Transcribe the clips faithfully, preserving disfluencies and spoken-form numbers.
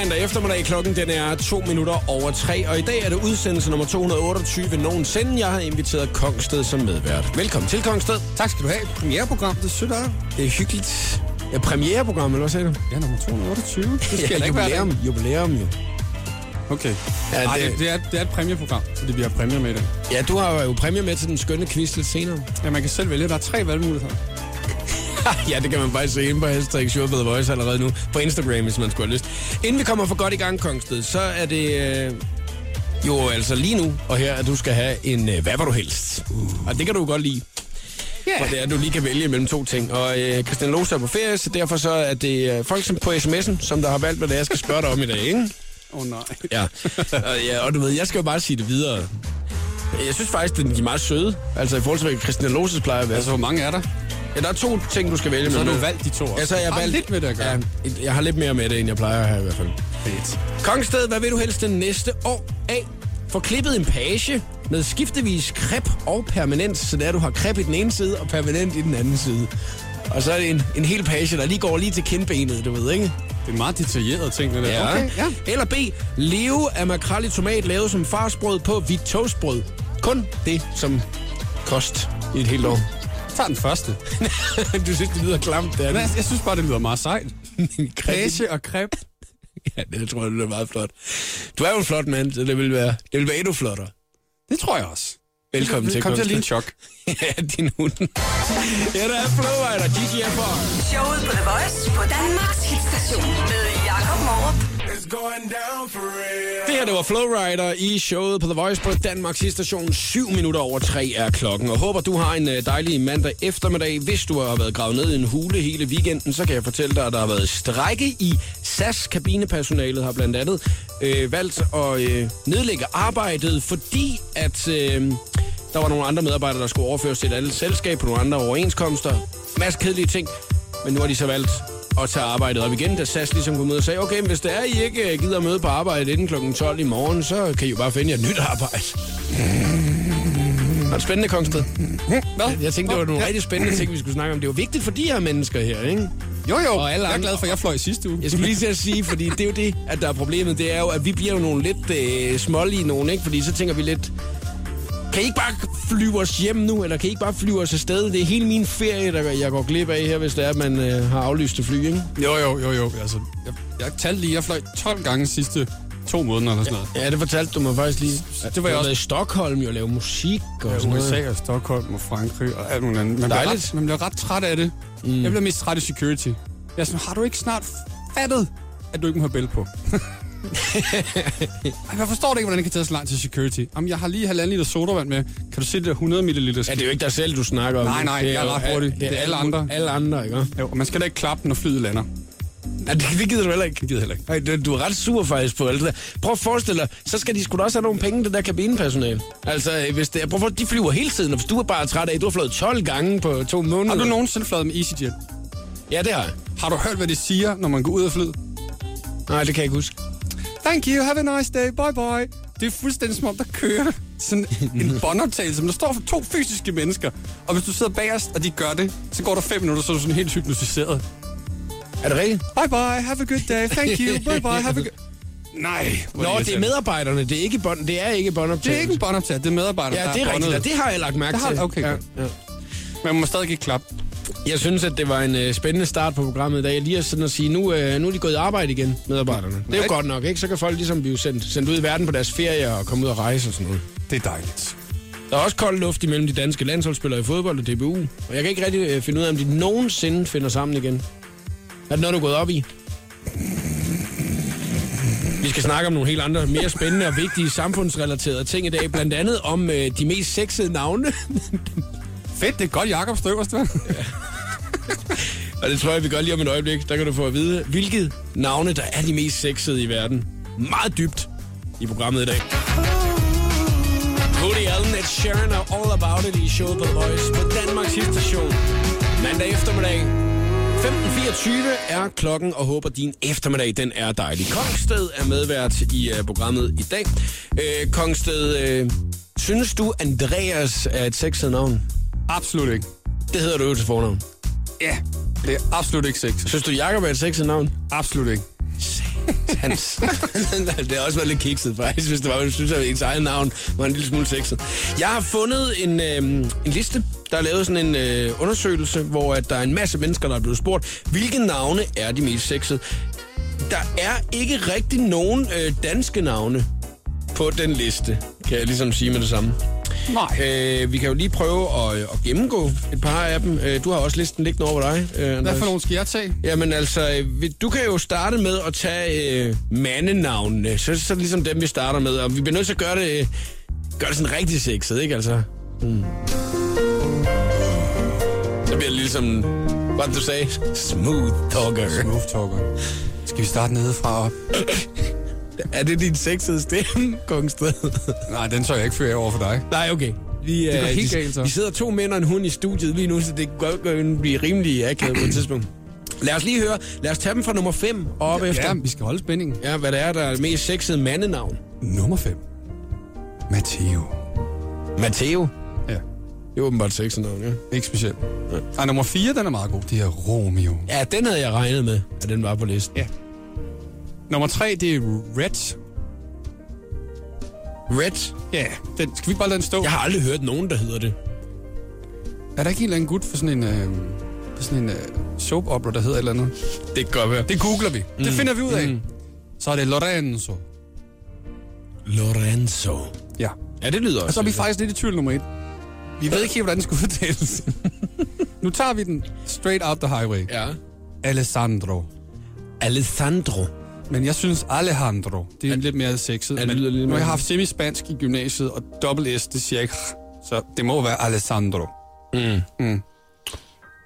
mandag eftermiddag. Klokken den er to minutter over tre, og i dag er det udsendelse nummer to hundrede og otteogtyve nogensinde. Jeg har inviteret Kongsted som medvært. Velkommen til, Kongsted. Tak skal du have. Premiereprogram, det synes jeg. Det er hyggeligt. Ja, premiereprogram, eller hvad sagde du? Ja, nummer to hundrede og otteogtyve. Det skal ja, jeg jubilæum, jubilæum jo. Okay. Ja, Ej, det, det, er, det er et præmieprogram, så det bliver præmier med det. Ja, du har jo præmier med til den skønne quiz lidt senere. Ja, man kan selv vælge. Der er tre valgmuligheder. Ja, det kan man bare se inde på hashtag Show The Voice allerede nu på Instagram, hvis man skulle have lyst. Inden vi kommer for godt i gang, Kongsted, så er det øh, jo altså lige nu og her, at du skal have en øh, hvad var du helst. Uh. Og det kan du godt lide. Yeah. Og det er, at du lige kan vælge mellem to ting. Og øh, Christian Lose er på ferie, så derfor så er det øh, folk som på sms'en, som der har valgt, hvad det er, jeg skal spørge dig om i dag, ikke? Åh oh, nej. Ja. Og, ja, og du ved, jeg skal jo bare sige det videre. Jeg synes faktisk, det er meget søde. Altså i forhold til, hvad Christian Loses plejer at være. Altså, hvor mange er der? Ja, der er to ting, du skal vælge med. Så har du valgt de to også. Altså, jeg har valgt... lidt med det at gøre. Ja, jeg har lidt mere med det, end jeg plejer at have i hvert fald. Fedt. Kongsted, hvad vil du helst den næste år af? Få klippet en page med skiftevis krep og permanent, så der du har krep i den ene side og permanent i den anden side. Og så er det en, en hel page, der lige går lige til kindbenet, du ved, ikke? Det er meget detaljeret ting, det der. Ja. Okay, ja. Eller B. Leve af makrel i tomat lavet som farsbrød på hvidt toastbrød. Kun det som kost i et helt år. Tag den første. Du synes, det lyder klamt, det er det. Jeg synes bare, det lyder meget sejt. Kræse og kræb. Ja, det tror jeg, det er meget flot. Du er jo en flot mand, så det vil være, det vil være endnu flottere. Det tror jeg også. Velkommen til. Kom til lige en chok. Ja, din hund. Ja, der er Flowrider, Gigi er for. Showet på The Voice på Danmarks Hitstation med Jakob Morup. Det her, det var Flowrider i showet på The Voice på Danmarks Hitstation. syv minutter over tre er klokken. Og håber, du har en dejlig mandag eftermiddag. Hvis du har været gravet ned i en hule hele weekenden, så kan jeg fortælle dig, at der har været strejke i S A S. Kabinepersonalet har blandt andet øh, valgt at øh, nedlægge arbejdet, fordi at øh, der var nogle andre medarbejdere, der skulle overføres til et andet selskab på nogle andre overenskomster. Masse kedelige ting, men nu har de så valgt og tage arbejdet op igen, da S A S ligesom kom ud og sagde, okay, men hvis det er, I ikke gider møde på arbejde inden klokken tolv i morgen, så kan I jo bare finde jer et nyt arbejde. Var det spændende, Kongsted? Hvad? Jeg tænkte, det var nogle ja. rigtig spændende ting, vi skulle snakke om. Det var vigtigt for de her mennesker her, ikke? Jo, jo. Og alle jeg er andre. glad for, at jeg fløj sidste uge. Jeg skulle lige til at sige, fordi det er jo det, at der er problemet. Det er jo, at vi bliver jo nogle lidt øh, smålige nogen, ikke? Fordi så tænker vi lidt... Kan I ikke bare flyve os hjem nu, eller kan I ikke bare flyve os afsted? Det er hele min ferie, der jeg går glip af her, hvis det er, at man øh, har aflyst at fly, ikke? Jo, jo, jo, jo. Altså, jeg, jeg talte lige, jeg fløj tolv gange sidste to måneder eller sådan noget. Ja, ja, det fortalte du mig faktisk lige. Ja, det var jeg, jeg også i Stockholm, jeg lavede musik og ja, sådan noget. U S A og Stockholm og Frankrig og alt muligt andet. Man bliver ret, man bliver ret træt af det. Mm. Jeg bliver mest træt af security. Jeg er sådan, har du ikke snart fattet, at du ikke må have bælte på? Jeg forstår det ikke, hvordan det kan tage så langt til security. Jamen, jeg har lige halvanden liter sodavand med. Kan du se det der hundrede milliliter? Ja, det er jo ikke dig selv, du snakker om. Nej, nej, det er, jeg er ret hurtigt. Det er, det er alle andre. Alle andre, ikke? Jo, og man skal da ikke klappe, når flyet lander. Nej, det, det gider du heller ikke. Det gider heller ikke. Ej, du, du er ret sur faktisk på alt det der. Prøv at forestille dig, så skal de sgu da også have nogle penge, det der kabinepersonale. Altså, hvis det, prøv at de flyver hele tiden, og hvis du er bare træt af, du har fløjet tolv gange på to måneder. Har du nogensinde fløjet med Easyjet? Ja, det har jeg. Har du hørt, hvad de siger, når man går ud og flyder? Nej, det kan jeg ikke huske. Thank you, have a nice day, bye bye. Det er fuldstændig som om, der kører sådan en båndoptagelse, som der står for to fysiske mennesker. Og hvis du sidder bagerst, og de gør det, så går der fem minutter, så er du sådan helt hypnotiseret. Er det rigtigt? Bye bye, have a good day, thank you, bye bye, have a good... Nej. Nå, det, det er medarbejderne, det er ikke bånd, det er ikke båndoptagelse. Det er ikke en båndoptagelse, det er medarbejderne. Ja, det er rigtigt, det har jeg lagt mærke til. Okay, ja, ja. Man må stadig ikke klappe. Jeg synes, at det var en øh, spændende start på programmet i dag. Lige at sådan at sige, nu, øh, nu er de gået i arbejde igen, medarbejderne. Det er jo godt nok, ikke? Så kan folk ligesom blive sendt, sendt ud i verden på deres ferie og komme ud og rejse og sådan noget. Det er dejligt. Der er også kold luft imellem de danske landsholdsspillere i fodbold og D B U. Og jeg kan ikke rigtig øh, finde ud af, om de nogensinde finder sammen igen. Er det noget, du er gået op i? Vi skal snakke om nogle helt andre, mere spændende og vigtige samfundsrelaterede ting i dag. Blandt andet om øh, de mest sexede navne. Fedt, det er godt Jakob Støverst, hva'? Ja. Og det tror jeg, vi gør lige om et øjeblik. Der kan du få at vide, hvilket navne, der er de mest sexede i verden. Meget dybt i programmet i dag. Woody Allen, Ankerstjerne og All About It i showet på The Voice på Danmarks Hitstation. Mandag eftermiddag. femten fireogtyve er klokken, og håber, din eftermiddag den er dejlig. Kongsted er medvært i uh, programmet i dag. Uh, Kongsted, uh, synes du, Andreas er et sexet navn? Absolut ikke. Det hedder du jo til fornavn. Ja, det er absolut ikke sex. Synes du, Jakob er et sexet navn? Absolut ikke. Hans. Det har også været lidt kikset, faktisk, hvis det var, jeg synes, at ens eget navn var en lille smule sexet. Jeg har fundet en, øh, en liste, der er lavet sådan en øh, undersøgelse, hvor at der er en masse mennesker, der er blevet spurgt, hvilke navne er de mest sexede? Der er ikke rigtig nogen øh, danske navne på den liste, kan jeg ligesom sige med det samme. Nej. Øh, vi kan jo lige prøve at, at gennemgå et par af dem. Øh, du har også listen liggende over ved dig, øh, Anders. Hvad for nogle skal jeg tage? Jamen altså, du kan jo starte med at tage øh, mandenavnene. Så, så er det ligesom dem, vi starter med. Og vi bliver nødt til at gøre det, gøre det sådan rigtig sexet, ikke altså? Mm. Så bliver det ligesom, hvad du sagde? Smooth talker. Smooth talker. Skal vi starte nedefra op? Er det din sexede stemme, Kongsted? Nej, den tør jeg ikke føre over for dig. Nej, okay. Vi, det går uh, helt de, galt, så. Vi sidder to mænd og en hund i studiet lige nu, så det kan blive rimelig akavet på et tidspunkt. Lad os lige høre. Lad os tage dem fra nummer fem og op ja, efter. Ja, vi skal holde spændingen. Ja, hvad det er, der er det mest sexede mandenavn. Nummer fem. Matteo. Matteo? Ja. Det er åbenbart sexede navn, ja. Ikke specielt. Ja. Ej, nummer fire, den er meget god. Det er Romeo. Ja, den havde jeg regnet med, at den var på listen. Ja. Nummer tre, det er Red. Red? Ja, yeah. Den, skal vi bare lade den stå? Jeg har aldrig hørt nogen, der hedder det. Er der ikke en eller anden gut for sådan en, øh, for sådan en øh, soap opera, der hedder et eller andet? Det gør vi. Det googler vi. Mm. Det finder vi ud af. Mm. Så er det Lorenzo. Lorenzo. Ja. Ja, det lyder også. Og så er vi faktisk lidt i tvivl nummer et. Vi ved ikke helt, hvordan det skal udtales. Nu tager vi den straight out the highway. Ja. Alessandro. Alessandro. Men jeg synes Alejandro, det er, er lidt mere sexet. Er det, men, lidt nu har jeg haft semispansk i gymnasiet, og dobbelt S, det siger jeg ikke. Så det må være Alessandro. Mm. Mm.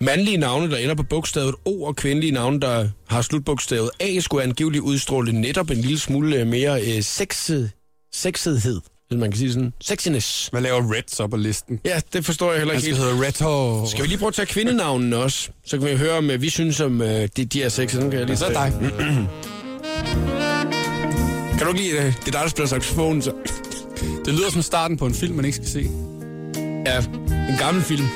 Mandlige navne, der ender på bogstavet O, og kvindelige navne, der har slutbogstavet A, skulle angiveligt udstråle netop en lille smule mere øh, sexet, sexethed. Hvis man kan sige sådan, sexiness. Hvad laver Red så på listen? Ja, det forstår jeg heller ikke helt. Han skal hedde Red. Skal vi lige prøve at tage kvindenavnene også? Så kan vi høre, om vi synes, om øh, de, de er sexet. Kan jeg lige så dig. Kan du ikke lide det? Det er dig, der spiller saxofon, så... Det lyder som starten på en film, man ikke skal se. Ja, en gammel film.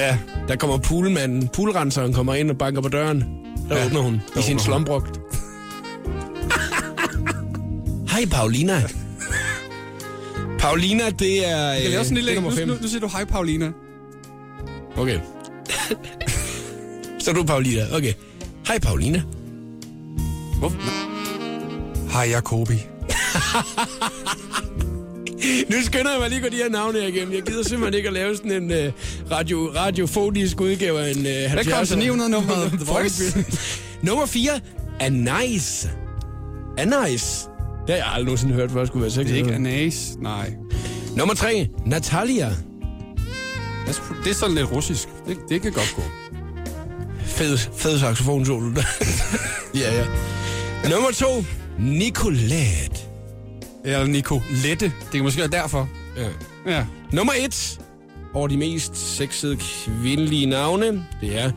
Ja, der kommer poolmanden. Poolrenseren kommer ind og banker på døren. Der ja, åbner hun der i sin slumbrugt. Hej, Paulina. Paulina, det er... Jeg laver sådan en lille... Nu, nu, nu siger du hej, Paulina. Okay. Så du, Paulina. Okay. Hej, Paulina. Hvorfor? Hej, Jakobi. Nu skynder jeg mig lige at gå de her navne her igennem. Jeg gider simpelthen ikke at lave sådan en uh, radio, radiofonisk udgave af en uh, halvfjerds. Hvad ni hundrede nummeret? The Voice. Nummer fire er Nice. Er Nice. Det har jeg aldrig nogensinde hørt, hvor jeg skulle være sikker. Det er ikke er Nice, nej. Nummer tre, Natalia. Det er sådan lidt russisk. Det, det kan godt gå. Fed, fed saxofonsol. Ja, ja. Nummer to, Nicolette. Eller Nicolette. Det kan måske være derfor. Ja. Ja. Nummer et over de mest sexede kvindelige navne, det er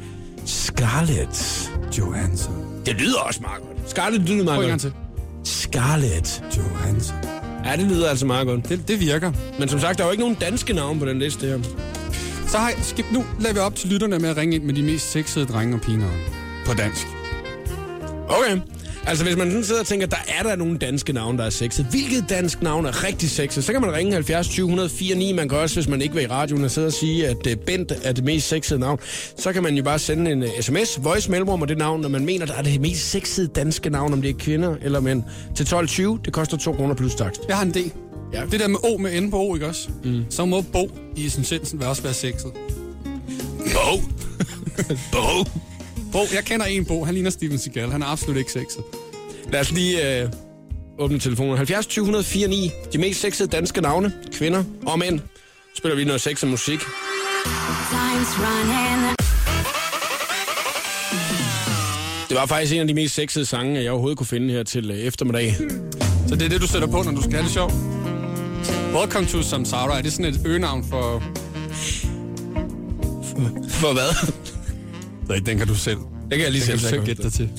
Scarlett Johansson. Det lyder også meget godt. Scarlett lyder meget godt. Scarlett Johansson. Ja, det lyder altså meget godt. Det, det virker. Men som sagt, der er jo ikke nogen danske navne på den liste her. Så hej, skip nu. Lad vi op til lytterne med at ringe ind med de mest sexede drenge og piger på dansk. Okay. Altså, hvis man sådan sidder og tænker, der er der nogle danske navne, der er sexet. Hvilket dansk navn er rigtig sexet? Så kan man ringe halvfjerds tyve nul fire ni. Man kan også, hvis man ikke vil i radioen, og sidde og sige, at Bent er det mest sexede navn. Så kan man jo bare sende en sms, voice mellemrum og det navn, når man mener, der er det mest sexede danske navn, om det er kvinder eller mænd. Til tolv tyve, det koster to kroner plus takst. Jeg har en del. Ja. Det der med O med N på O, ikke også? Mm. Så må Bo i essensen også være sexet. Bo! Bo! Bo, jeg kender en Bo. Han ligner Steven Seagal. Han er absolut ikke sexet. Lad os lige øh, åbne telefonen. halvfjerds tyve nul fire ni. De mest sexede danske navne. Kvinder og mænd. Spiller vi noget sexet musik. Det var faktisk en af de mest sexede sange, jeg overhovedet kunne finde her til øh, eftermiddag. Så det er det, du sætter på, når du skal have det sjovt. Welcome to Samsara. Er det sådan et øgenavn for... For hvad? Nej, den kan du selv. Det kan jeg lige den selv, selv gætte dig til.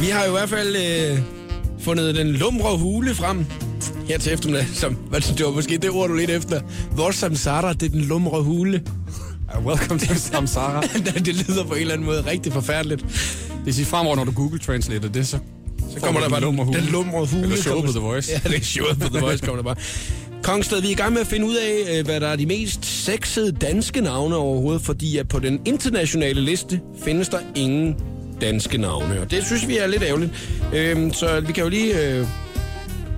Vi har jo i hvert fald øh, fundet den lumre hule frem her til eftermiddag, som det var måske det ord, du lidt efter. Vores samsara, det er den lumre hule. Uh, welcome to samsara. Det lyder på en eller anden måde rigtig forfærdeligt. Hvis I fremover, når du Google Translator det, så Så kommer der bare den lumrede hule. Eller showet på The Voice. Ja, det er showet på The Voice, kommer der bare. Kongsted, vi er i gang med at finde ud af, hvad der er de mest sexede danske navne overhovedet, fordi at på den internationale liste findes der ingen danske navne. Og det synes vi er lidt ærgerligt. Øhm, så vi kan jo lige øh,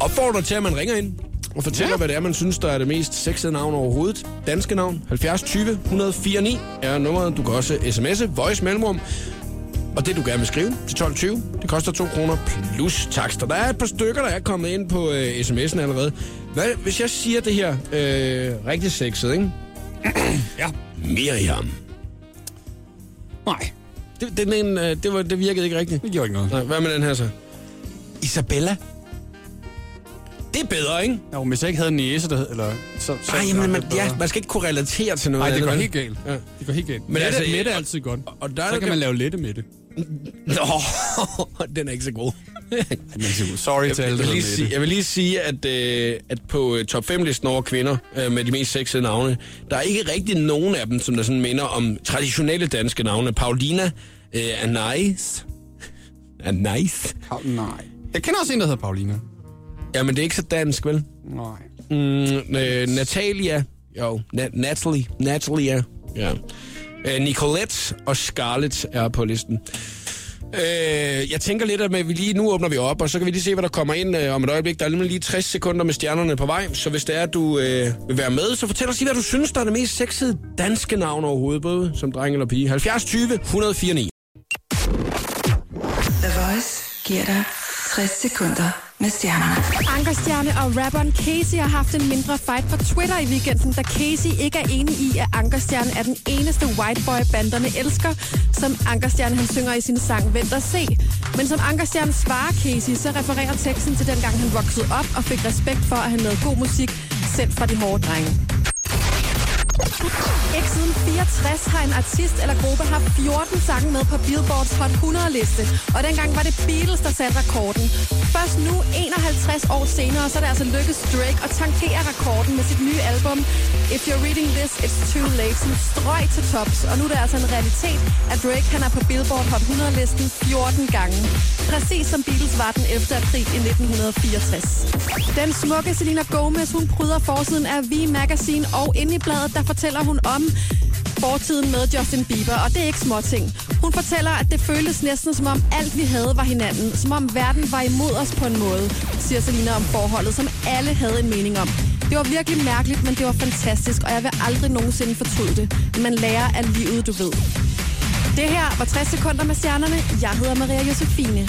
opfordre til, at man ringer ind og fortæller, ja. hvad det er, man synes, der er det mest sexede navn overhovedet. Danske navn. halvfjerds tyve et nul fire ni er nummeret. Du kan også sms'e, voice mellemrum. Og det, du gerne vil skrive til tolv tyve, det koster to kroner plus takster. Der er et par stykker, der er kommet ind på øh, sms'en allerede. Hvad, hvis jeg siger det her øh, rigtig sexet, ikke? Ja. Miriam. Nej. Det, det, den, øh, det, var, det virkede ikke rigtigt. Det gjorde ikke noget. Nej, hvad med den her så? Isabella. Det er bedre, ikke? Jo, hvis jeg ikke havde en næse, der hed, eller... Så, så Ej, men man, ja, man skal ikke kunne relatere til noget. Nej, det går helt galt. Ja. Det går helt galt. Men, men altså, det er altid godt. Og, og der, så der kan man lave lette med det. Nå, den er ikke så god. Sorry jeg, til alle, jeg, vil sige, jeg vil lige sige, at, øh, at på top fem-listen over kvinder øh, med de mest sexede navne, der er ikke rigtig nogen af dem, som der sådan minder om traditionelle danske navne. Paulina øh, er nice. Er nice? Oh, nej. Jeg kender også en, der hedder Paulina. Ja, men det er ikke så dansk, vel? Nej. Mm, øh, Natalia. Jo, Na- Natalie. Natalia. Ja. Øh, Nicolette og Scarlett er på listen. Øh, jeg tænker lidt, at vi lige nu åbner vi op, og så kan vi lige se, hvad der kommer ind øh, om et øjeblik. Der er nemlig lige tres sekunder med stjernerne på vej, så hvis det er, at du øh, vil være med, så fortæl os lige, hvad du synes, der er det mest sexede danske navn overhovedet, både som dreng eller pige. halvfjerds tyve et nul fire ni. The Voice giver dig tres sekunder. Med stjernerne. Ankerstjerne og rapperen Casey har haft en mindre fight på Twitter i weekenden, da Casey ikke er enig i, at Ankerstjerne er den eneste white boy, banderne elsker, som Ankerstjerne han synger i sin sang Vent og Se. Men som Ankerstjerne svarer Casey, så refererer teksten til dengang han voksede op og fik respekt for, at han lavede god musik, selv fra de hårde drenge. Ikke siden fireogtres har en artist eller gruppe haft fjorten sange med på Billboards Hot hundrede-liste, og dengang var det Beatles, der satte rekorden. Først nu, enoghalvtreds år senere, så er det altså lykkedes Drake at tankere rekorden med sit nye album If You're Reading This, It's Too Late, som strøg til tops, og nu er det altså en realitet, at Drake han er på Billboard Hot hundrede-listen fjorten gange. Præcis som Beatles var den ellevte april i nitten fireogtres. Den smukke Selena Gomez, hun pryder forsiden af V Magazine, og inde i bladet, der fortæller hun om fortiden med Justin Bieber, og det er ikke småting. Hun fortæller, at det føles næsten som om alt vi havde var hinanden, som om verden var imod os på en måde, siger Selena om forholdet, som alle havde en mening om. Det var virkelig mærkeligt, men det var fantastisk, og jeg vil aldrig nogensinde fortryde det. Man lærer af livet, du ved. Det her var tres sekunder med stjernerne. Jeg hedder Maria Josefine.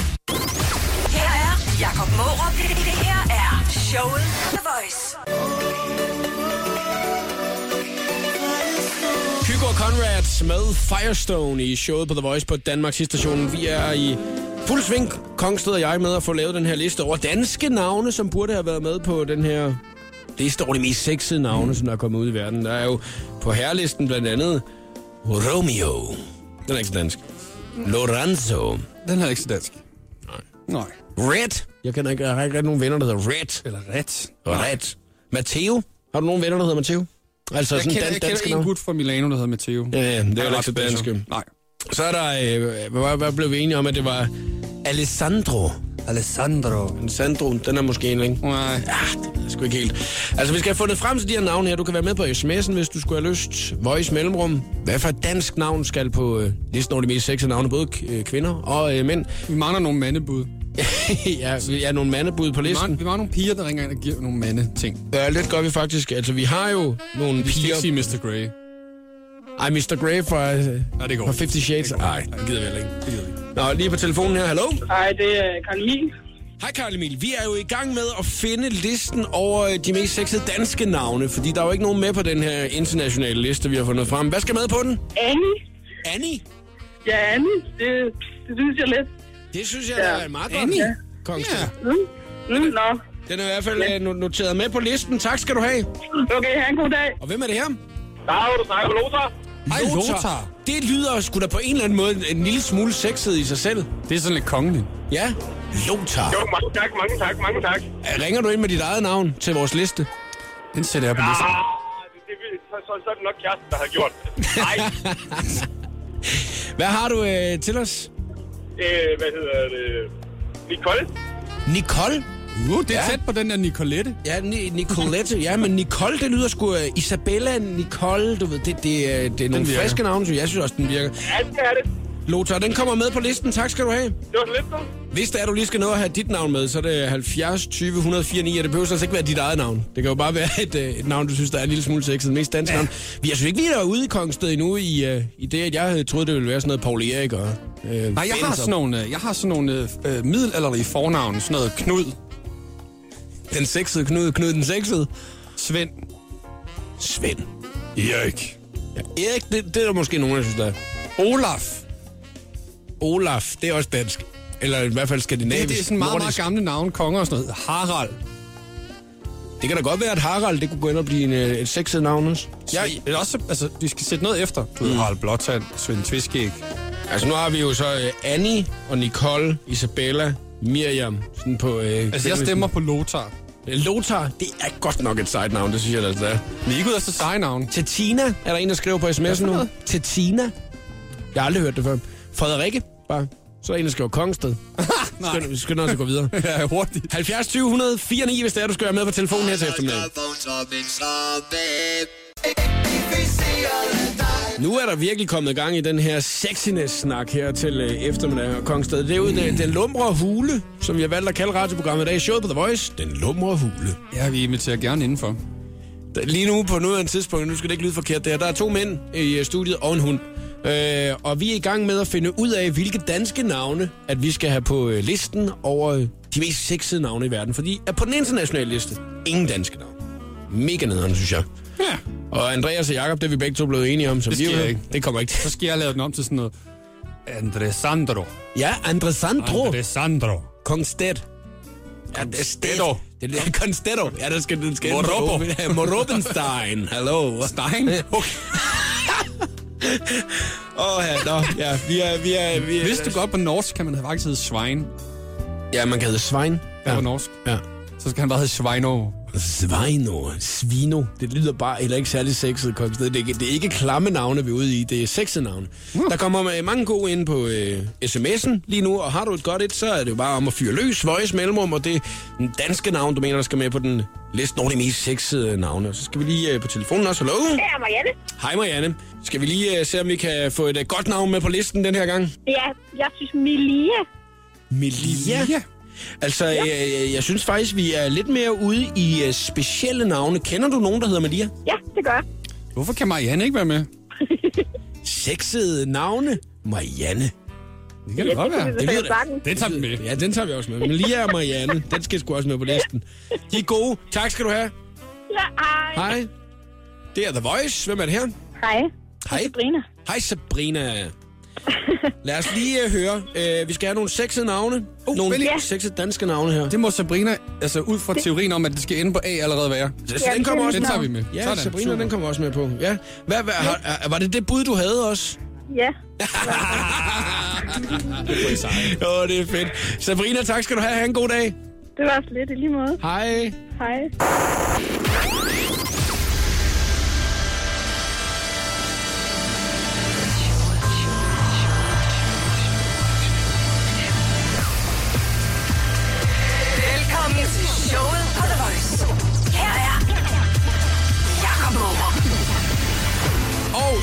Her er Jakob Mårup. Det her er showet The Voice. Hugo og Conrad med Firestone i showet på The Voice på Danmarks Hitstation. Vi er i fuld sving, Kongsted og jeg, med at få lavet den her liste over danske navne, som burde have været med på den her liste over de mest sexede navne, mm. som der er kommet ud i verden. Der er jo på herrelisten blandt andet Romeo. Den er ikke så dansk. Lorenzo. Den er ikke så dansk. Nej. Nej. Red. Jeg kender ikke, jeg har ikke rigtig nogen venner, der hedder Red. Eller Red. Red. Matteo. Har du nogen venner, der hedder Matteo? Altså jeg sådan kender, dan- jeg kender en gut fra Milano, der hedder Matteo. Ja, ja, det er jo ikke dansk. Nej. Så er der, øh, hvad, hvad blev vi enige om, at det var Alessandro. Alessandro. Alessandro, den er måske en, ikke? Nej. Ja, det er sgu ikke helt. Altså, vi skal have fundet frem til de her navne her. Du kan være med på sms'en, hvis du skulle have lyst. Voice mellemrum. Hvad for et dansk navn skal på øh, listen over de mest sexede navne, både k- kvinder og øh, mænd? Vi mangler nogle mandebud. ja, vi er nogle mandebud på listen. Vi var nogle piger, der ringer ind og giver nogle mandeting. Ja, lidt gør vi faktisk. Altså, vi har jo nogle vi piger... Vi skal ikke sige mister Grey. Ej, mister Grey fra, nej, det går fra halvtreds Shades. Nej, det gider vi heller ikke. Det gider vi. Nå, lige på telefonen her. Hallo? Hej, det er Karl Emil. Hej Karl Emil. Vi er jo i gang med at finde listen over de mest sexede danske navne, fordi der er jo ikke nogen med på den her internationale liste, vi har fundet frem. Hvad skal med på den? Annie. Annie? Ja, Annie. Det, det synes jeg lidt. Det synes jeg, ja. er meget godt. Annie? Kongsted. Ja. Mm. Mm, no. Den er i hvert fald yeah. noteret med på listen. Tak skal du have. Okay, have en god dag. Og hvem er det her? Der har du snakket med Lothar. Ej, Lothar. Det lyder sgu da på en eller anden måde en lille smule sexet i sig selv. Det er sådan lidt kongeligt. Ja, Lothar. Jo, mange tak, mange tak, mange tak. Ringer du ind med dit eget navn til vores liste? Den sætter jeg på listen. Ah, det, det, det, så, så er det nok kæresten, der har gjort det. Hvad har du øh, til os? Øh, hvad hedder det? Nicole. Nicole? Uh, det er ja. Tæt på den der Nicolette. Ja, Ni- Nicolette. Ja, men Nicole, det lyder sgu... Uh, Isabella, Nicole, du ved, det, det, det, det er nogle virker. Friske navne, så jeg synes også, den virker. Ja, det er det. Lothar, den kommer med på listen. Tak skal du have. Det var så lidt nu. Hvis det er, du lige skal nå at have dit navn med, så er det halvfjerds tyve et nul fire ni, og det behøver altså ikke være dit eget navn. Det kan jo bare være et, et navn, du synes, der er en lille smule sexet, mest dansk ja. Navn. Vi er altså ikke lige derude i Kongsted endnu, i, uh, i det, at jeg troede, det ville være sådan noget Paul Erik og... Uh, Nej, jeg har sådan nogle, jeg har sådan nogle uh, middelalderlige fornavn, sådan noget Knud. Den sexede Knud, Knud den sexede. Svend. Svend. Erik. Ja, Erik, det, det er der måske nogen, jeg synes, der er. Olaf. Olaf, det er også dansk. Eller i hvert fald skandinavisk. Ja, det er sådan meget, meget gamle navn, konger og sådan noget. Harald. Det kan da godt være, at Harald, det kunne gå ind og blive en, et sexet navn også. Ja, eller også, altså, vi skal sætte noget efter. Du ved, mm. Harald Blåtand, Svend Tvistgæg. Altså, nu har vi jo så uh, Annie og Nicole, Isabella, Miriam. Sådan på... Uh, altså, jeg stemmer på Lothar. Lothar, det er godt nok et sejt navn, det synes jeg altså, det er. Vi er ikke ude af så seje navn. Tatina, er der en, der skriver på sms'en nu? Tatina. Jeg har aldrig hørt det før. Frederikke, bare. Så er en, der skriver Kongsted. Skynd, skynd os at gå videre. Ja, hurtigt. halvfjerds tyve et nul fire ni, hvis det er, du skal være med på telefonen her til eftermiddag. Nu er der virkelig kommet gang i den her sexiness-snak her til eftermiddag og Kongsted. Det er ud den, den lumre hule, som vi har valgt at kalde radioprogrammet i dag. Showet på The Voice, den lumre hule. Ja, vi inviterer gerne indenfor. Lige nu på noget af en tidspunkt, nu skal det ikke lyde forkert der. Der er to mænd i studiet og en hund. Øh, og vi er i gang med at finde ud af, hvilke danske navne, at vi skal have på øh, listen over øh, de mest sexede navne i verden. Fordi at på den internationale liste, ingen danske navne. Mega nederen, synes jeg. Ja. Og Andreas og Jakob, det er vi begge to blevet enige om. Som det sker vi, ikke. Det kommer ikke til. Så skal jeg lave den om til sådan noget. Andresandro. Ja, Andresandro. Andresandro. Kongsted. Konstedo. Det er Konstedo. Ja, der skal den skændes. Morobo. Morobenstein. Hallo. Stein? Åh, oh, ja, no, ja, vi er, vi er, vi er... Hvis du går på norsk, kan man have faktisk hedde Svein. Ja, man kan hedde Svein. Ja, på norsk. Ja. Så skal han bare hedde Sveino. Sveino. Svino. Det lyder bare heller ikke særlig sexet. Det er, det er ikke klamme navne, vi er ude i. Det er sexede navne. Uh. Der kommer mange gode ind på øh, sms'en lige nu. Og har du et godt et, så er det jo bare om at fyre løs. Voice, mellemrum, og det er den danske navn, du mener, der skal med på den liste over de mest sexede navne. Og så skal vi lige øh, på telefonen også. Hallo? Det er Marianne. Hej Marianne. Skal vi lige øh, se, om vi kan få et øh, godt navn med på listen den her gang? Ja, jeg synes Melia. Melia? Melia. Altså, ja. øh, jeg synes faktisk, vi er lidt mere ude i øh, specielle navne. Kender du nogen, der hedder Maria? Ja, det gør jeg. Hvorfor kan Marianne ikke være med? Sexede navne? Marianne. Det kan ja, det godt være. Det lyder, den tager vi med. Ja, den tager vi også med. Maria og Marianne, den skal sgu også med på listen. De er gode. Tak skal du have. Ja, hej. Hej. Det er The Voice. Hvem er det her? Hej. Hej. Sabrina. Hej Sabrina. Lad os lige uh, høre. Uh, vi skal have nogle sexede navne. Uh, nogle ja. sexede danske navne her. Det må Sabrina, altså ud fra det. Teorien om, at det skal ende på A allerede være. Så ja, den kommer også den tager vi med. Ja, sådan. Sabrina, super. Den kommer også med på. Ja. Hvad, hvad, har, var det det bud, du havde også? Ja. Åh, oh, det er fedt. Sabrina, tak skal du have. Ha' en god dag. Det var slet i lige måde. Hej. Hej.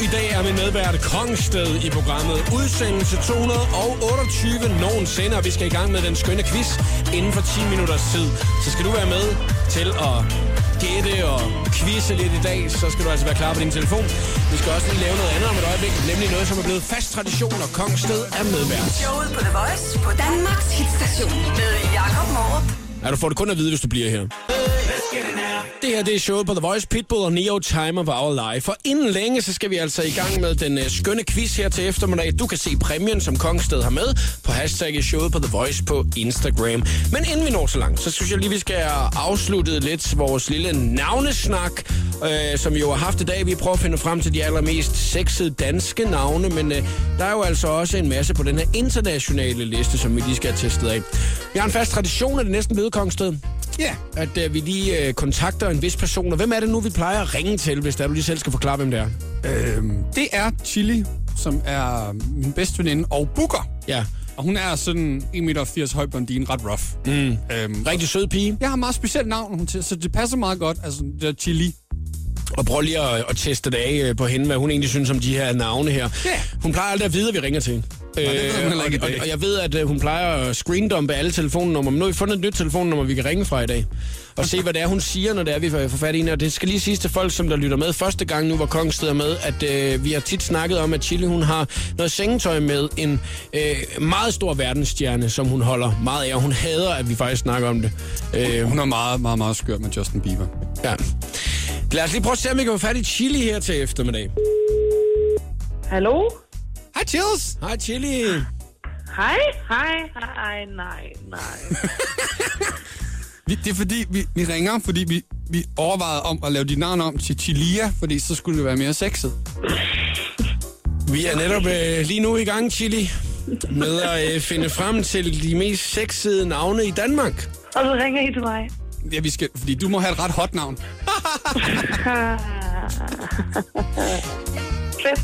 I dag er min medvært Kongsted i programmet. Udsendelse to hundrede og otteogtyve nogensinde, og vi skal i gang med den skønne quiz inden for ti minutters tid. Så skal du være med til at gætte og quizze lidt i dag, så skal du altså være klar på din telefon. Vi skal også lige lave noget andet om et øjeblik, nemlig noget, som er blevet fast tradition, og Kongsted er medvært. Showet på The Voice på Danmarks Hitstation med Jakob Morup. Ja, du får det kun at vide, hvis du bliver her. Det her, det er showet på The Voice, Pitbull og Ne-Yo, Time of Our Life. For inden længe, så skal vi altså i gang med den uh, skønne quiz her til eftermiddag. Du kan se præmien, som Kongsted har med, på hashtagget showet på The Voice på Instagram. Men inden vi når så langt, så synes jeg lige, vi skal afslutte lidt vores lille navnesnak, øh, som vi jo har haft i dag. Vi prøver at finde frem til de allermest sexede danske navne, men øh, der er jo altså også en masse på den her internationale liste, som vi lige skal have testet af. Vi har en fast tradition, at det næsten ved Kongsted. Ja, yeah. at øh, vi lige øh, kontakter en vis person. Og hvem er det nu, vi plejer at ringe til, hvis der du lige selv skal forklare, hvem det er? Øhm, det er Chili, som er min bedste veninde og booker. Ja, Og hun er sådan en meter firs høj blondine, ret rough. Mm. Øhm, Rigtig sød pige. Jeg har meget specielt navn, hun, så det passer meget godt. Altså, det er Chili. Og prøv lige at, at teste det af på hende, hvad hun egentlig synes om de her navne her. Yeah. Hun plejer aldrig at vide, at vi ringer til hende. Nej, øh, og, og, og jeg ved, at hun plejer at screendumpe alle telefonnummer. Men nu har vi fundet et nyt telefonnummer, vi kan ringe fra i dag. Og se, hvad det er, hun siger, når det er, vi får fat i hende. Og det skal lige siges til folk, som der lytter med første gang nu, hvor Kongsted er med, at øh, vi har tit snakket om, at Chili, hun har noget sengetøj med. En øh, meget stor verdensstjerne, som hun holder meget af. Og hun hader, at vi faktisk snakker om det. Øh, hun er meget, meget, meget skør med Justin Bieber. Ja. Lad os lige prøve at se, om vi kan få fat i Chili her til eftermiddag. Hallo? Hej, Chills. Hej, Chili. Hej, hej, hej, nej, nej. Det er fordi, vi, vi ringer, fordi vi, vi overvejede om at lave dit navn om til Chilia, fordi så skulle det være mere sexet. Vi er netop øh, lige nu i gang, Chili, med at øh, finde frem til de mest sexede navne i Danmark. Og så ringer I til mig. Ja, vi skal, fordi du må have et ret hot navn. Fedt.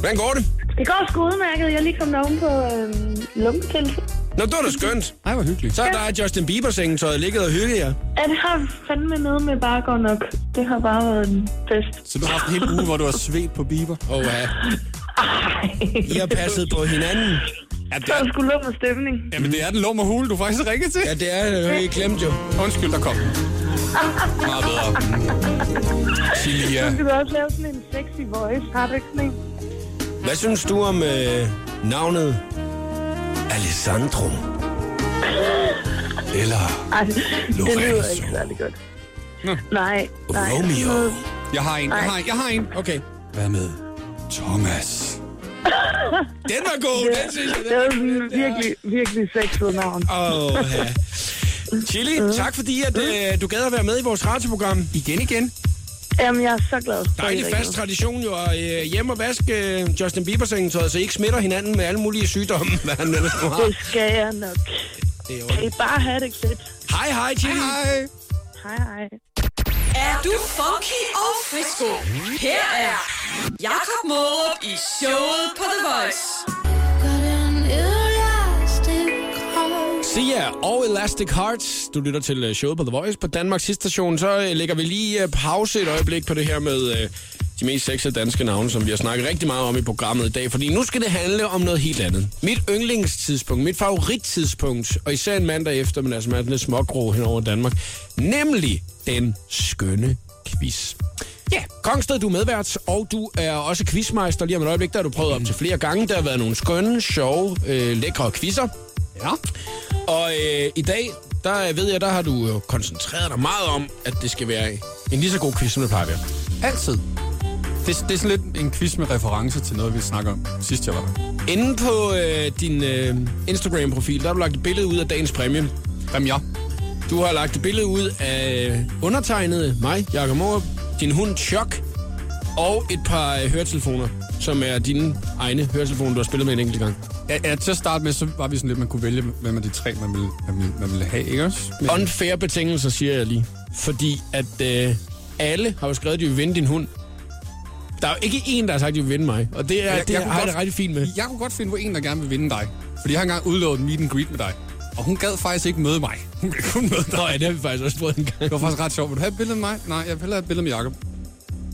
Hvordan går det? Det går sgu udmærket. Jeg er lige kommet oven på øhm, lumpekældelse. Nå, det var da skønt. Ej, hvor hyggeligt. Så er der Justin Bieber-sengetøjet ligget og hygget jer. Ja, det har fandme noget med bare går nok. Det har bare været en fest. Så du har haft en hel uge, hvor du har svedt på Bieber? Åh, oh, ja. I har passet på hinanden. Ja, det er sgu lummer stemning. Jamen, det er den lummer hule, du faktisk ringer til. Ja, det er det. I glemt jo. Undskyld, der kom. Meget bedre. Chilia. Du kan også lave sådan en sexy voice. Har du ikke sådan en? Hvad synes du om øh, navnet Alessandro? Eller Lorenzo? Det lyder ikke særlig godt. Nå. Nej, nej. Romeo. Jeg har en, jeg har en, jeg har en. Okay. Hvad med Thomas? Den var god, ja, den synes jeg. Den det var sådan virkelig, virkelig sexet navn. Åh, oh, ja. Chili, uh. tak fordi at, uh, du gad at være med i vores radioprogram igen igen. Jamen, jeg er så glad. Dejlig fast tradition jo at øh, hjem og vaske øh, Justin Bieber-sengetøjet, så I ikke smitter hinanden med alle mulige sygdomme, hvad han ellers nu har. Det skal jeg nok. Det er kan I bare have det fedt. Hej, hej, Chili. Hej, hej. Hej, er du funky og frisko? Her er Jakob Mårup i showet på The Voice. Sia og Elastic Hearts. Du lytter til showet på The Voice på Danmarks Hitstation. Så lægger vi lige pause et øjeblik på det her med de mest sexede danske navne, som vi har snakket rigtig meget om i programmet i dag. Fordi nu skal det handle om noget helt andet. Mit yndlingstidspunkt, mit favorittidspunkt, og især en mandag eftermiddag, som er den smågrå hen over Danmark. Nemlig den skønne quiz. Ja, yeah. Kongsted, du er medvært, og du er også quizmeister lige om et øjeblik. Der har du prøvet op til flere gange. Der har været nogle skønne, sjove, øh, lækre quizzer. Ja. Og øh, i dag, der ved jeg, der har du jo koncentreret dig meget om, at det skal være en lige så god quiz, som det plejer at være. Altid. Det, det er sådan lidt en quiz med referencer til noget, vi snakker om sidst, jeg var der. Inde på øh, din øh, Instagram-profil, der har du lagt et billede ud af dagens præmie. Jamen ja. Du har lagt et billede ud af undertegnede mig, Jakob Mårup, din hund Chok, og et par øh, høretelefoner, som er dine egne høretelefoner, du har spillet med en enkelt gang. Ja, ja, til at starte med, så var vi sådan lidt, man kunne vælge, hvem af de tre, man ville, man ville, man ville have, ikke også? Men... unfair betingelser, siger jeg lige. Fordi at øh, alle har jo skrevet, at de vil vinde din hund. Der er jo ikke én, der har sagt, at de vil vinde mig. Og det er jeg, det, jeg, jeg har godt, det rigtig fint med. Jeg kunne godt finde på en, der gerne vil vinde dig. Fordi jeg har engang udlovet meet and greet med dig. Og hun gad faktisk ikke møde mig. Hun gad kun møde dig. Nå ja, det har vi faktisk også prøvet en gang. Det var faktisk ret sjovt. Vil du have et billede med mig? Nej, jeg vil hellere have et billede med Jakob.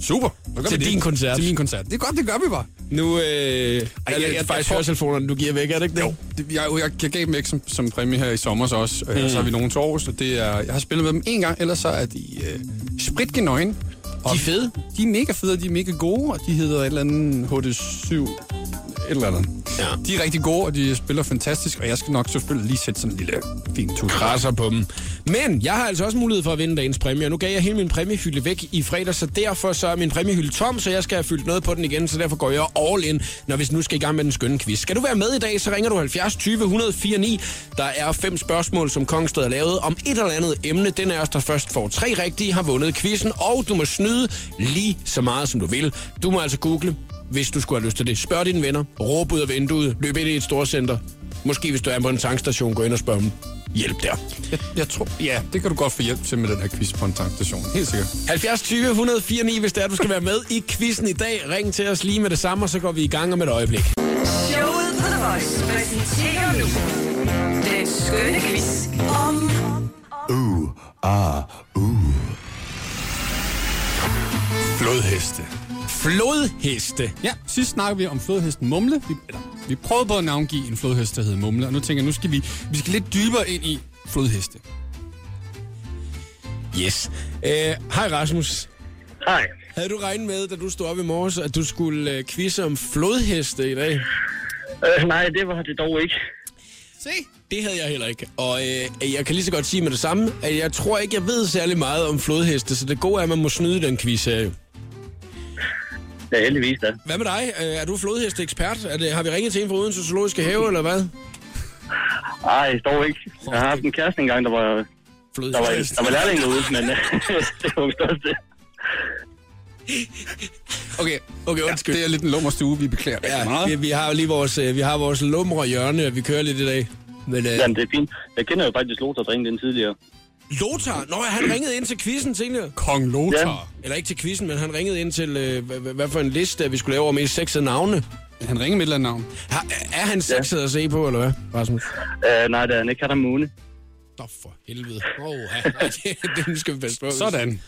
Super. Til din det. koncert. Til min koncert. Det er godt, det gør vi bare. Nu øh, Ej, jeg, jeg, jeg, jeg faktisk høretelefonerne, du giver væk, er det ikke det? Jo, det, jeg, jeg, jeg gav dem væk som, som præmie her i sommer så også. Mm. Så har vi nogen til Aarhus, og det er, jeg har spillet med dem en gang, ellers så er de øh, spritgenøgne. De er fede. De er mega fede, de er mega gode, og de hedder et eller andet H D syv, et eller andet. Ja. De er rigtig gode, og de spiller fantastisk, og jeg skal nok selvfølgelig lige sætte sådan en lille fin krasser på dem. Men jeg har altså også mulighed for at vinde dagens præmie, og nu gav jeg hele min præmiehylde væk i fredag, så derfor så er min præmiehylde tom, så jeg skal have fyldt noget på den igen, så derfor går jeg all in, når vi nu skal i gang med den skønne quiz. Skal du være med i dag, så ringer du halvfjerds tyve et nul fire ni. Der er fem spørgsmål, som Kongsted har lavet om et eller andet emne. Den af os, der først får tre rigtige, har vundet quizzen, og du må snyde lige så meget, som du vil. Du må altså google, hvis du skulle have lyst til det. Spørg dine venner, råb ud af vinduet, løb ind i et storcenter. Måske hvis du er på en tankstation, gå ind og spørg dem. Hjælp der. Jeg, jeg tror, ja, det kan du godt få hjælp til med den her quiz på en tankstation. Helt sikkert. halvfjerds tyve et nul fire ni, hvis det er, du skal være med i quizzen i dag. Ring til os lige med det samme, og så går vi i gang om et øjeblik. The Voice præsenterer nu den skønne quiz om... Uh, ah, uh. Flodheste. Flodheste. Ja, sidst snakkede vi om flodhesten Mumle. Vi, eller, vi prøvede på at navngive en flodhest, der hed Mumle, og nu tænker jeg, nu skal vi, vi skal lidt dybere ind i flodheste. Yes. Hej uh, Rasmus. Hej. Havde du regnet med, da du stod op i morges, at du skulle uh, quizze om flodheste i dag? Uh, nej, det var det dog ikke. Se, det havde jeg heller ikke. Og uh, jeg kan lige så godt sige med det samme, at jeg tror ikke, jeg ved særlig meget om flodheste, så det gode er, at man må snyde den quiz her. Ja, heldigvis da. Hvad med dig? Uh, er du flodheste-ekspert? Er det, har vi ringet til en fra Odense Zoologiske Have, eller hvad? Nej, dog ikke. Jeg har haft en kæreste engang, der var... Flodhest. Der var, der var lærling derude, men det var jo størst det. Okay, okay, undskyld. Ja, det er lidt en lummer stue, vi beklager. Ja, vi, vi har jo lige vores, vi har vores lumre hjørne, og vi kører lidt i dag. Men, uh... Jamen, det er fint. Jeg kender jo faktisk Lothar, der ringede ind tidligere. Lothar? Nå, han ringede ind til quizzen senere. Kong Lothar. Ja. Eller ikke til quizzen, men han ringede ind til, øh, hvad, hvad for en liste, vi skulle lave over mest sexede navne. Han ringede med et eller andet navn. Har, er han sexet ja. at se på, eller hvad, Rasmus? Uh, nej, det er han ikke. Han er Måne. Nå, for helvede. Oh, ja. Det skal vi passe på. Sådan.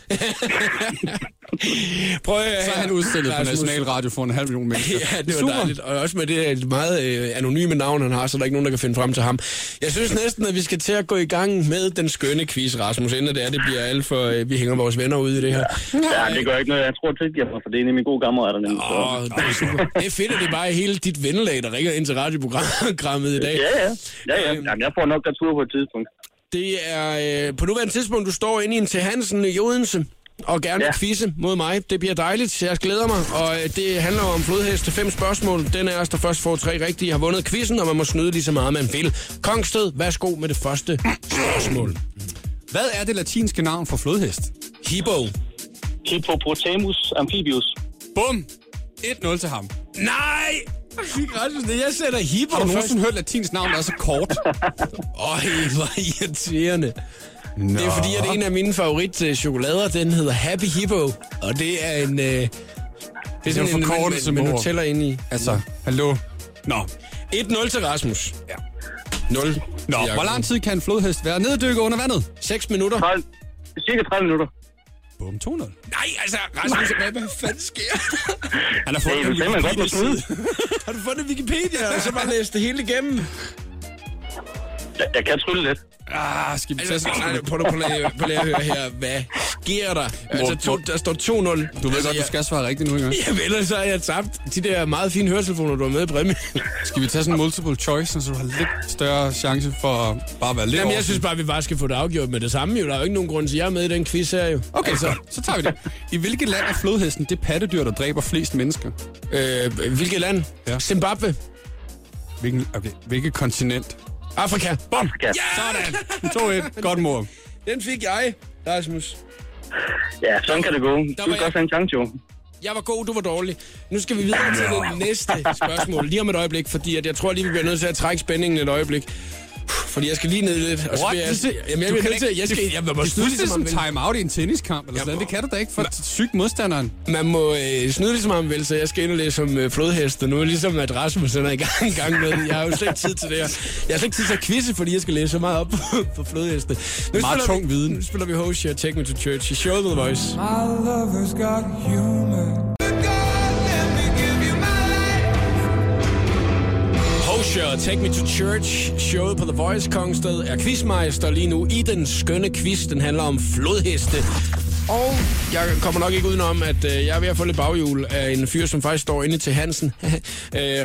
Prøv at så er han udstillet på Nationalradio for en halv million mennesker. Ja, det var super dejligt. Og også med det meget øh, anonyme navn, han har, så der er ikke nogen, der kan finde frem til ham. Jeg synes næsten, at vi skal til at gå i gang med den skønne quiz, Rasmus. Inden det er, det bliver alt for, øh, vi hænger vores venner ud i det her. Ja, ja det gør ikke noget. Jeg tror til, jeg for det er nemlig gode kammerater. Åh, oh, det, det er fedt, at det bare er hele dit vennelag, der ringer ind til radioprogrammet i dag. Ja, ja. ja, ja. Jamen, jeg får nok der tur på et tidspunkt. Det er øh, på nuværende tidspunkt, du står inde i en til Hansen i Odense og gerne vil ja. quizze mod mig. Det bliver dejligt. Jeg glæder mig. Og øh, det handler om flodheste. Fem spørgsmål. Den er os, der først får tre rigtige, har vundet quizzen, og man må snyde lige så meget, man vil. Kongsted, værsgo med det første spørgsmål. Hvad er det latinske navn for flodhest? Hippo. Hippopotamus amphibius. Bum! et nul til ham. Nej! Jeg sætter hippo. Har du nogensinde hørt latins navn, der er så kort? Åh, hvor irriterende. Nå. Det er fordi, at en af mine favoritchokolader, den hedder Happy Hippo. Og det er en... Øh, det er sådan en forkortelse med Nutella inde i. Altså, ja. Hallo? Nå. et nul til Rasmus. Ja. nul. Nå, hvor lang tid kan en flodhest være neddykker under vandet? seks minutter. tredive. Cirka tredive minutter. Bum, to nul. Nej, altså, Rasmus, nej. Hvad fanden sker der? Han har fundet en Wikipedia-side. Har du fundet Wikipedia, og så bare læst det hele igennem? Jeg, jeg kan trylle lidt. Ah, skal vi tage altså, sådan på dig på at høre her. Hvad sker der? Altså, to, der står to nul. Du ved altså, godt, jeg, du skal svare rigtigt nu, ikke? Jamen, ellers har jeg tabt de der meget fine høretelefoner, du har med i præmien. Skal vi tage sådan en multiple choice, så du har lidt større chance for at bare være lidt... Jamen, jeg synes bare, vi bare skal få det afgjort med det samme, jo. Der er jo ikke nogen grund til, at jeg er med i den quiz her, jo. Okay, altså, så tager vi det. I hvilket land er flodhesten det pattedyr, der dræber flest mennesker? Øh, hvilket land? Ja. Zimbabwe. Hvilken, okay, hvilket kontinent? Afrika. Bom! Afrika. Yeah! Sådan. to et. Godt mor. Den fik jeg, Rasmus. Ja, sådan kan det gå. Du kan godt have en chance, jo. Jeg var god, du var dårlig. Nu skal vi videre til det næste spørgsmål. Lige om et øjeblik, fordi at jeg tror lige, vi bliver nødt til at trække spændingen et øjeblik. Fordi jeg skal lige ned lidt. Og what? Jeg, jamen, jeg du kan ikke... Jeg skal... Jeg må det snyde ligesom en time-out i en tenniskamp, eller sådan må... Det kan du da ikke, for syg modstanderen. Man må øh, snyde ligesom ham vel, så jeg skal indlæse som øh, flodheste nu, ligesom at Rasmus er i gang, gang med det. Jeg har jo slet ikke tid til det her. Jeg har slet ikke tid til at quizze, fordi jeg skal læse så meget op på flodheste. Nu meget tung vi, viden. Nu spiller vi Host Here, Take Me to Church i showet The Voice. My lover's got humor. Take Me to Church, showet på The Voice. Kongsted er quizmeister lige nu i den skønne quiz. Den handler om flodheste. Og jeg kommer nok ikke udenom, at jeg er ved at få lidt baghjul af en fyr, som faktisk står inde til Hansen.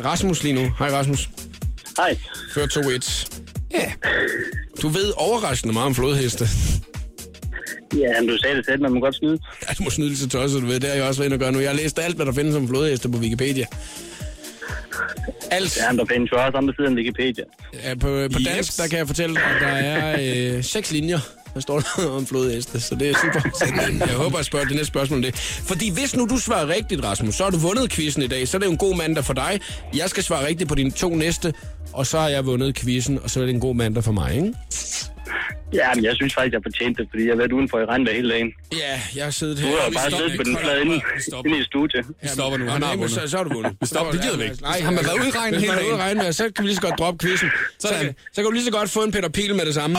Rasmus lige nu. Hej Rasmus. Hej. Før to et. Ja. Du ved overraskende meget om flodheste. Ja, men du sagde det selv, man må godt snyde. Ja, du må snyde lidt så tosset, du ved. Det har jeg også været inde at gøre nu. Jeg har læst alt, hvad der findes om flodheste på Wikipedia. Altså, ja, der findes jo også andre siden Wikipedia. Ja, på, på dansk, yes. Der kan jeg fortælle dig, at der er øh, seks linjer, der står der om flodheste, så det er super. Jeg håber, at spørger det næste spørgsmål om det. Fordi hvis nu du svarer rigtigt, Rasmus, så har du vundet quizzen i dag, så er det jo en god mandag for dig. Jeg skal svare rigtigt på dine to næste, og så har jeg vundet quizzen, og så er det en god mandag for mig, ikke? Ja, men jeg synes faktisk, jeg fortjente det, fordi jeg har været udenfor i Randa hele dagen. Ja, jeg har siddet her. Du har bare siddet på den flade inde, inde i studiet. Vi stopper nu. Han har vundet. Så, så er du vundet. Vi stopper. Vi gider det ikke. Nej, han har været ude i regnen hele dagen. Ude i regnen, så kan vi lige så godt droppe quizzen. Så, så, så kan du lige så godt få en Peter Piel med det samme.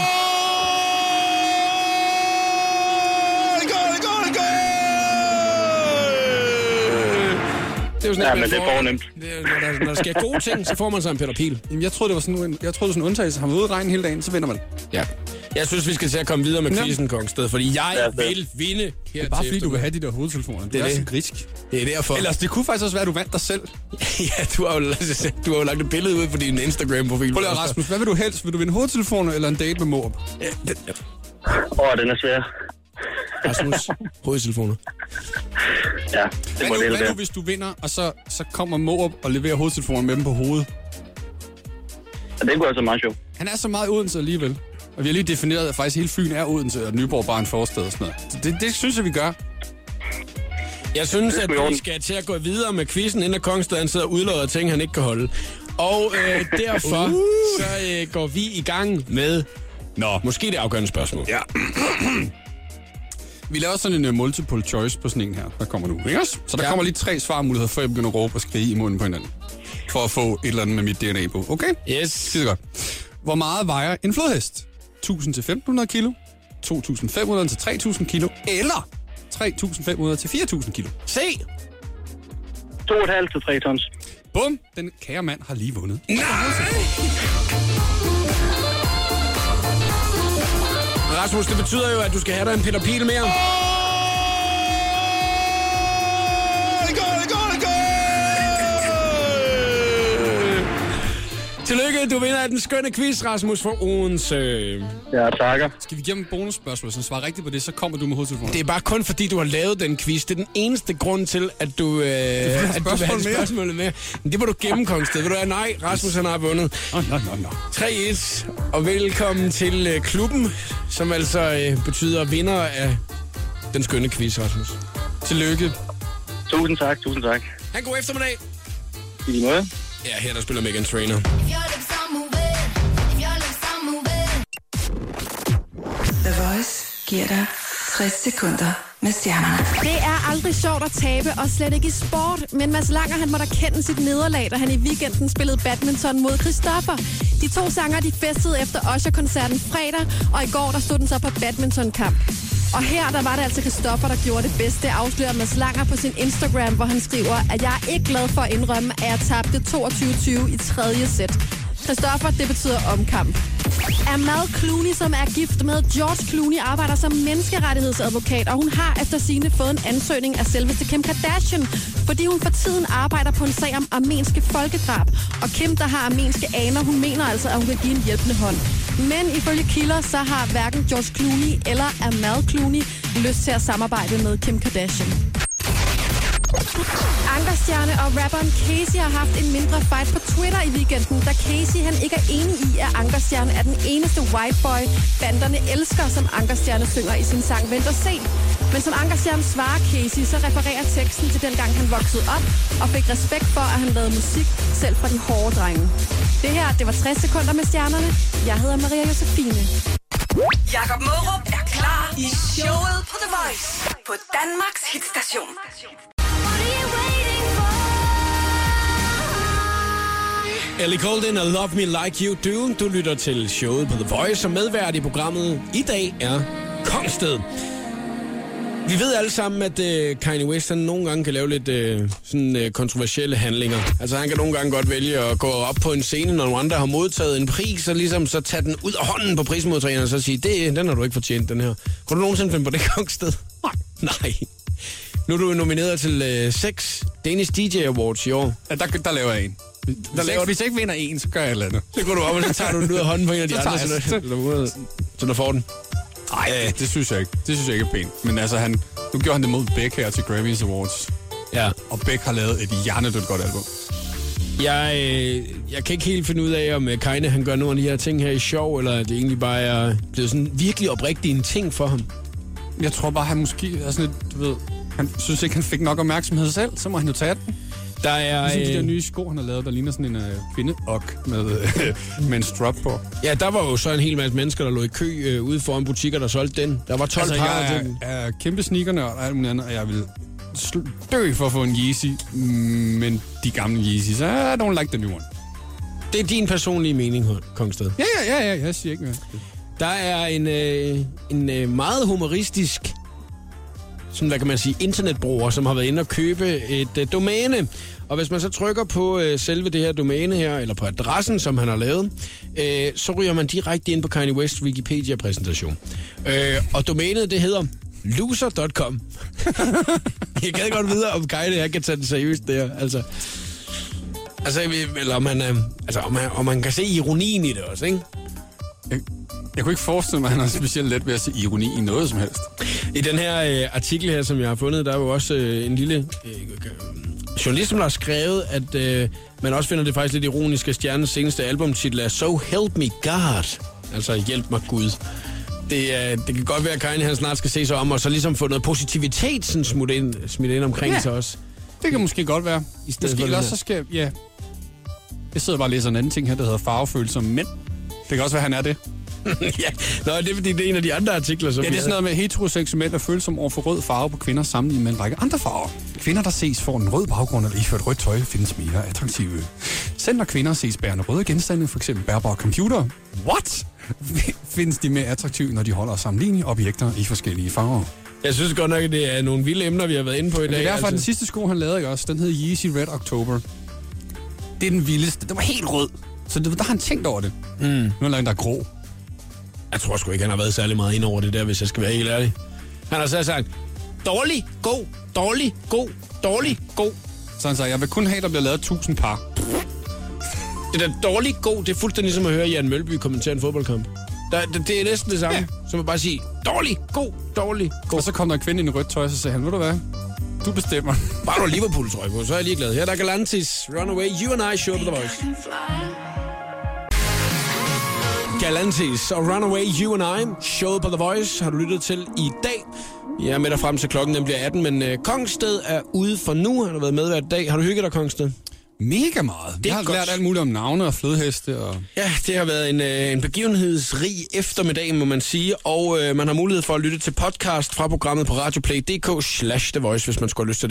Det er jo sådan, ja, men det er fornemt. Når der, der sker gode ting, så får man sig en Peter Piel. Jamen, jeg troede, det var sådan en, jeg troede, det var sådan en undtagelse. Han var ude i regnen hele dagen, så vinder man. Ja. Jeg synes, vi skal til at komme videre med quizzen, Kongsted, fordi jeg ja, vil vinde her. Det er bare fordi, du vil have de der hovedtelefoner. Det, det er sådan grisk. Det er derfor. Ellers, det kunne faktisk også være, at du vandt dig selv. Ja, du har, jo, du har jo lagt et billede ud på din Instagram-profil. Prøv lige, Rasmus, hvad vil du helst? Vil du vinde hovedtelefoner eller en date med Morup? Åh, ja, oh, den er svær. Rasmus, hovedtelefoner. Ja, det må det være. Hvis du vinder, og så, så kommer Morup og leverer hovedtelefoner med dem på hovedet? Ja, det går altså meget sjovt. Han er så meget Odense alligevel. Og vi har lige defineret, at faktisk hele Fyn er Odense, og Nyborg bare en forstad og sådan noget. Det, det synes jeg, vi gør. Jeg synes, at vi skal til at gå videre med quizzen, inden Kongsted sidder og udlodder ting, han ikke kan holde. Og øh, derfor uh. så øh, går vi i gang med... Nå, måske det afgørende spørgsmål. Ja. Vi laver sådan en uh, multiple choice på sådan en her, der kommer nu. Yes. Så der ja. kommer lige tre svarmuligheder, før jeg begynder at råbe og skrige i munden på hinanden. For at få et eller andet med mit D N A på. Okay? Yes. Sidder godt. Hvor meget vejer en flodhest? tusind til femten hundrede kilo, to tusind fem hundrede til tre tusind kilo, eller tre tusind fem hundrede til fire tusind kilo. Se! to komma fem til tre tons. Bum! Den kære mand har lige vundet. Nej! Rasmus, det betyder jo, at du skal have dig en Peter Piel mere. Oh, det går, det går, det går! Tillykke, du vinder af den skønne quiz, Rasmus, for Odense. Ja, takker. Skal vi give dem et bonusspørgsmål, så svarer rigtigt på det, så kommer du med hovedtelefonen. Det er bare kun fordi, du har lavet den quiz. Det er den eneste grund til, at du, øh, det at du vil have spørgsmålet med. Men det må du gemme, Kongsted. Ved du, nej, Rasmus han har vundet. Oh, no, no, no. tre et, og velkommen til øh, klubben, som altså øh, betyder vinder af den skønne quiz, Rasmus. Tillykke. Tusind tak, tusind tak. Ha' en god eftermiddag. I lige måde. Ja, her der spiller Meghan Trainor. The Voice giver dig tres sekunder med stjernerne. Det er aldrig sjovt at tabe, og slet ikke i sport. Men Mads Langer, han måtte erkende sit nederlag, da han i weekenden spillede badminton mod Christoffer. De to sanger, de festede efter Usher-koncerten fredag, og i går, der stod den så på badmintonkamp. Og her, der var det altså Christoffer, der gjorde det bedste. Det afslører Mads Langer på sin Instagram, hvor han skriver, at jeg er ikke glad for at indrømme, at jeg tabte toogtyve tyve i tredje sæt. Christoffer, det betyder omkamp. Amal Clooney, som er gift med George Clooney, arbejder som menneskerettighedsadvokat, og hun har efter sine fået en ansøgning af selveste Kim Kardashian, fordi hun for tiden arbejder på en sag om armenske folkedrab. Og Kim, der har armenske aner, hun mener altså, at hun vil give en hjælpende hånd. Men ifølge kilder, så har hverken George Clooney eller Amal Clooney lyst til at samarbejde med Kim Kardashian. Ankerstjerne og rapperen Casey har haft en mindre fight på Twitter i weekenden, da Casey han ikke er enig i, at Ankerstjerne er den eneste white boy, banderne elsker, som Ankerstjerne synger i sin sang Vent og Se. Men som Ankerstjerne svarer Casey, så refererer teksten til dengang han voksede op og fik respekt for, at han lavede musik selv fra de hårde drenge. Det her, det var tres sekunder med stjernerne. Jeg hedder Maria Josefine. Jakob Mørup er klar i showet på The Voice på Danmarks Hitstation. Ellie Golden og Love Me Like You Do. Du lytter til showet på The Voice, og medvært i programmet i dag er Kongsted. Vi ved alle sammen, at øh, Kanye West han nogle gange kan lave lidt øh, sådan, øh, kontroversielle handlinger. Altså han kan nogle gange godt vælge at gå op på en scene, når nogle andre har modtaget en pris, og ligesom så tage den ud af hånden på prismodtageren og så sige, det, den har du ikke fortjent, den her. Kunne du nogensinde finde på det, Kongsted? Nej. Nu er du nomineret til øh, seks Danish D J Awards i år. Ja, der, der laver jeg en. Der laver, hvis jeg ikke vinder en, så gør jeg et eller andet. Det går du op, og så tager du den ud af hånden på en af de andre, så, så, så der får den. Nej, det, det synes jeg ikke. Det synes jeg ikke er pænt. Men altså, han, nu gjorde han det mod Beck her til Grammys Awards. Ja. Og Beck har lavet et hjernedødt godt album. Jeg, øh, jeg kan ikke helt finde ud af, om Kanye han gør nogle af de her ting her i sjov, eller at det egentlig bare er blevet sådan virkelig oprigtigt en ting for ham. Jeg tror bare, han måske er sådan lidt, du ved, han synes ikke, han fik nok opmærksomhed selv, så må han jo tage den. Der er ligesom de der nye sko, han har lavet, der ligner sådan en øh, kvindeok med, øh, med en strap på. Ja, der var jo så en hel masse mennesker, der lå i kø øh, ude foran butikker, der solgte den. Der var tolv altså, par af den. Jeg er kæmpe sneakernørd og alt muligt andet, og jeg vil sl- dø for at få en Yeezy. Men de gamle Yeezys, så I don't like the new one. Det er din personlige mening, Kongsted. Ja, ja, ja, ja, jeg siger ikke mere. Der er en, øh, en øh, meget humoristisk... sådan, hvad kan man sige, internetbruger, som har været inde og købe et øh, domæne. Og hvis man så trykker på øh, selve det her domæne her, eller på adressen, som han har lavet, øh, så ryger man direkte ind på Kanye West Wikipedia-præsentation. Øh, og domænet, det hedder loser punktum com. Jeg gad godt vide, om Kanye her kan tage det seriøst der, altså... Altså, eller om han, øh, altså, om han, om han kan se ironien i det også, ikke? Jeg, jeg kunne ikke forestille mig, at han har specielt let ved at se ironi i noget som helst. I den her øh, artikel her, som jeg har fundet, der er jo også øh, en lille øh, journalist, som har skrevet, at øh, man også finder det faktisk lidt ironisk, at Stjernes seneste albumtitel er So Help Me God. Altså, hjælp mig Gud. Det, øh, det kan godt være, at Kanye han snart skal se sig om, og så ligesom få noget positivitet sådan smidt ind, smidt ind omkring ja, sig også. Det kan måske godt være. I stedet måske for også, så skal ja. Jeg sidder bare og læser en anden ting her, der hedder farvefølsomme mænd. Det kan også være, han er det. Ja, nå, det er fordi, det er en af de andre artikler, som... Ja, det er sådan noget med heteroseksuelt og følsom over for rød farve på kvinder sammenlignet med en række andre farver. Kvinder, der ses for en rød baggrund eller iført rødt tøj, findes mere attraktive. Selv når kvinder ses bærende røde genstande, f.eks. bærbare computer, what? findes de mere attraktive, når de holder sammenlignende objekter i forskellige farver. Jeg synes godt nok, at det er nogle vilde emner, vi har været inde på i dag. Det er derfor, altså. Den sidste sko, han lavede også, den hed Yeezy Red October. Det er den vildeste. Den var helt rød. Så det, der har han tænkt over det. Mm. Nu er der en, der er grå. Jeg tror sgu ikke, han har været særlig meget ind over det der, hvis jeg skal være helt ærlig. Han har så sagt, dårlig, god, dårlig, god, dårlig, god. Så han sagde, jeg vil kun have, der bliver lavet tusind par. Det der dårlig, god, det er fuldstændig som at høre Jan Mølby kommentere en fodboldkamp. Der, det, det er næsten det samme, ja. Som at bare sige, dårlig, god, dårlig, god. Og så kom der en kvinde i en rødt tøj, og så sagde han, ved du hvad? Du bestemmer. Bare du Liverpool-trøje på, så er jeg ligeglad. Her der er Galantis, Runaway, You and I, show The Voice. Galantis og Runaway, You and I, showet på The Voice, har du lyttet til i dag. Jeg er med dig frem til klokken, den bliver atten, men øh, Kongsted er ude for nu. Han har været med hver dag. Har du hygget dig, Kongsted? Mega meget. Det jeg har godt. Lært alt muligt om navne og flodheste. Og... Ja, det har været en, øh, en begivenhedsrig eftermiddag, må man sige. Og øh, man har mulighed for at lytte til podcast fra programmet på radioplay.dk slash The Voice, hvis man skulle have lyst til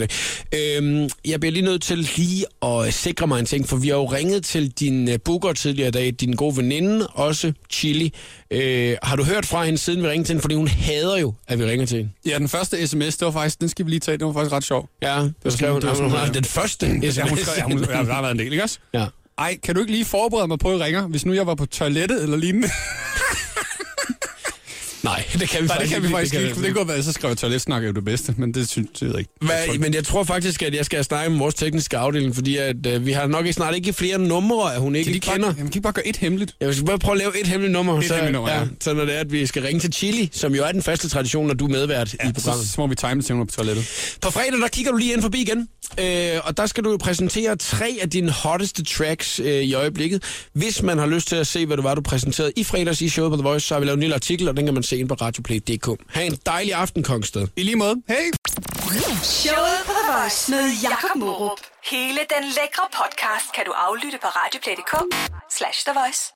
det. Øh, jeg bliver lige nødt til lige at sikre mig en ting, for vi har jo ringet til din øh, booker tidligere i dag, din gode veninde, også Chili. Øh, har du hørt fra hende, siden vi ringede til hende? Fordi hun hader jo, at vi ringer til hende. Ja, den første sms, det var faktisk, den skal vi lige tage, det var faktisk ret sjov. Ja, det var skrev hun. Hun har den første sms. Ja, hun skrev, hun, ja, der har været en del, ikke også? Ja. Ej, kan du ikke lige forberede mig på, at jeg ringer, hvis nu jeg var på toilettet eller lignende? Nej, det kan vi Nej, faktisk, det kan vi faktisk det kan ikke. Det, det kunne være, så skrev jeg toiletsnak er jo det bedste, men det synes jeg ikke. Hva, jeg men jeg tror faktisk, at jeg skal snakke med vores tekniske afdeling, fordi at, øh, vi har nok ikke, snart ikke flere numre, at hun ikke kender. Bare, jamen, kan I bare gøre et hemmeligt? Ja, vi skal bare prøve at lave et hemmeligt nummer. Et så, hemmeligt nummer, ja. ja. Så når det er, at vi skal ringe til Chili, som jo er den faste tradition, når du er medvært ja, i programmet. Så må vi time til på toilettet. På fredag, der kigger du lige ind forbi igen, øh, og der skal du jo præsentere tre af dine hotteste tracks øh, i øjeblikket. Hvis man har lyst til at se, hvad det var, du præsenterede i fredags i showet på The Voice, så har vi lavet en lille artikel, og den kan man ind på radioplay punktum dk. Ha' en dejlig aften, Kongsted. I lige måde. Hej! Showet på The Voice med Jakob Morup. Hele den lækre podcast kan du aflytte på radioplay punktum dk slash The Voice.